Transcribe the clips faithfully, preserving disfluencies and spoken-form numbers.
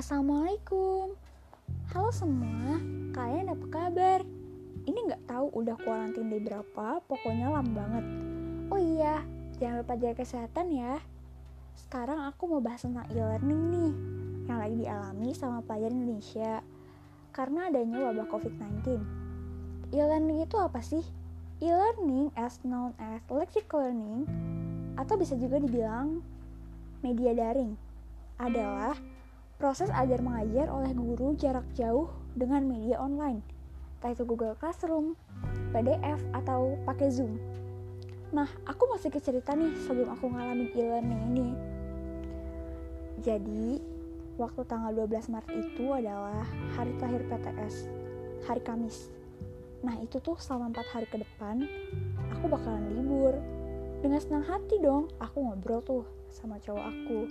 Assalamualaikum. Halo semua, kalian apa kabar? Ini nggak tahu udah karantina berapa, pokoknya lama banget. Oh iya, jangan lupa jaga kesehatan ya. Sekarang aku mau bahas tentang e-learning nih, yang lagi dialami sama pelajar Indonesia karena adanya wabah covid sembilan belas. E-learning itu apa sih? E-learning as known as electronic learning, atau bisa juga dibilang media daring, adalah proses ajar mengajar oleh guru jarak jauh dengan media online, entah itu Google Classroom, P D F, atau pakai Zoom. Nah, aku masih ke cerita nih sebelum aku ngalamin e-learning ini. Jadi, waktu tanggal dua belas Maret itu adalah hari terakhir P T S, hari Kamis. Nah, itu tuh selama empat hari ke depan, aku bakalan libur. Dengan senang hati dong, aku ngobrol tuh sama cowok aku.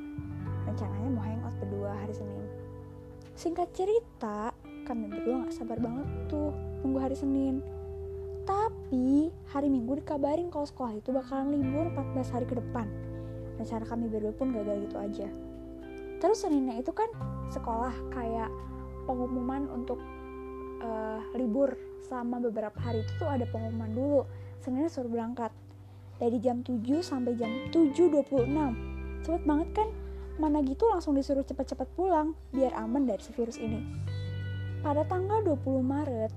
Rencananya mau hangout berdua hari Senin. Singkat cerita, kami berdua gak sabar banget tuh nunggu hari Senin. Tapi hari Minggu dikabarin kalau sekolah itu bakalan libur empat belas hari ke depan. Rencana kami berdua pun gagal gitu aja. Terus Seninnya itu kan sekolah kayak pengumuman untuk uh, libur selama beberapa hari itu tuh ada pengumuman dulu. Seninnya suruh berangkat dari jam tujuh sampai jam tujuh dua puluh enam. Cepet banget kan? Mana gitu langsung disuruh cepat-cepat pulang biar aman dari si virus ini. Pada tanggal dua puluh Maret,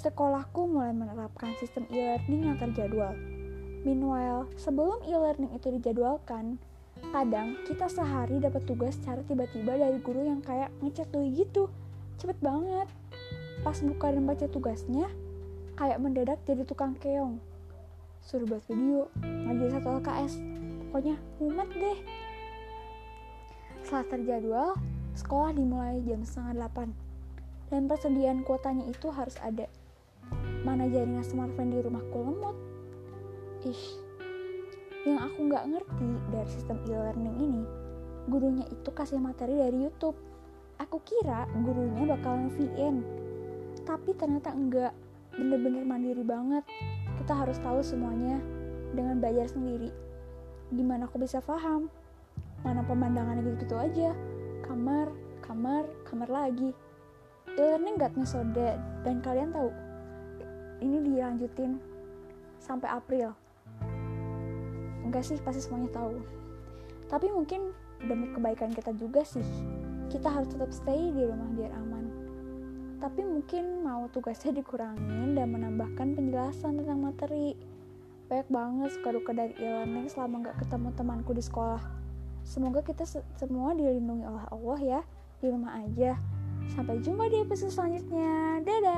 sekolahku mulai menerapkan sistem e-learning yang terjadwal. Meanwhile, sebelum e-learning itu dijadwalkan, kadang kita sehari dapat tugas secara tiba-tiba dari guru yang kayak ngechat doi gitu. Cepet banget. Pas buka dan baca tugasnya, kayak mendadak jadi tukang keong. Suruh buat video, ngajar satu L K S, pokoknya mumet deh. Setelah terjadwal, sekolah dimulai jam setengah delapan, dan persediaan kuotanya itu harus ada. Mana jaringan smartphone di rumahku lemot. Ish, yang aku nggak ngerti dari sistem e-learning ini, gurunya itu kasih materi dari YouTube. Aku kira gurunya bakalan V N, tapi ternyata enggak, bener-bener mandiri banget. Kita harus tahu semuanya dengan belajar sendiri. Gimana aku bisa paham? Mana pemandangannya gitu-gitu aja. Kamar, kamar, kamar lagi. E-learning got me so dead. Dan kalian tahu, ini dilanjutin sampai April. Enggak sih, pasti semuanya tahu. Tapi mungkin demi kebaikan kita juga sih, kita harus tetap stay di rumah biar aman. Tapi mungkin mau tugasnya dikurangin dan menambahkan penjelasan tentang materi. Banyak banget suka duka dari e-learning selama gak ketemu temanku di sekolah. Semoga kita se- semua dilindungi oleh Allah ya, di rumah aja. Sampai jumpa di episode selanjutnya. Dadah!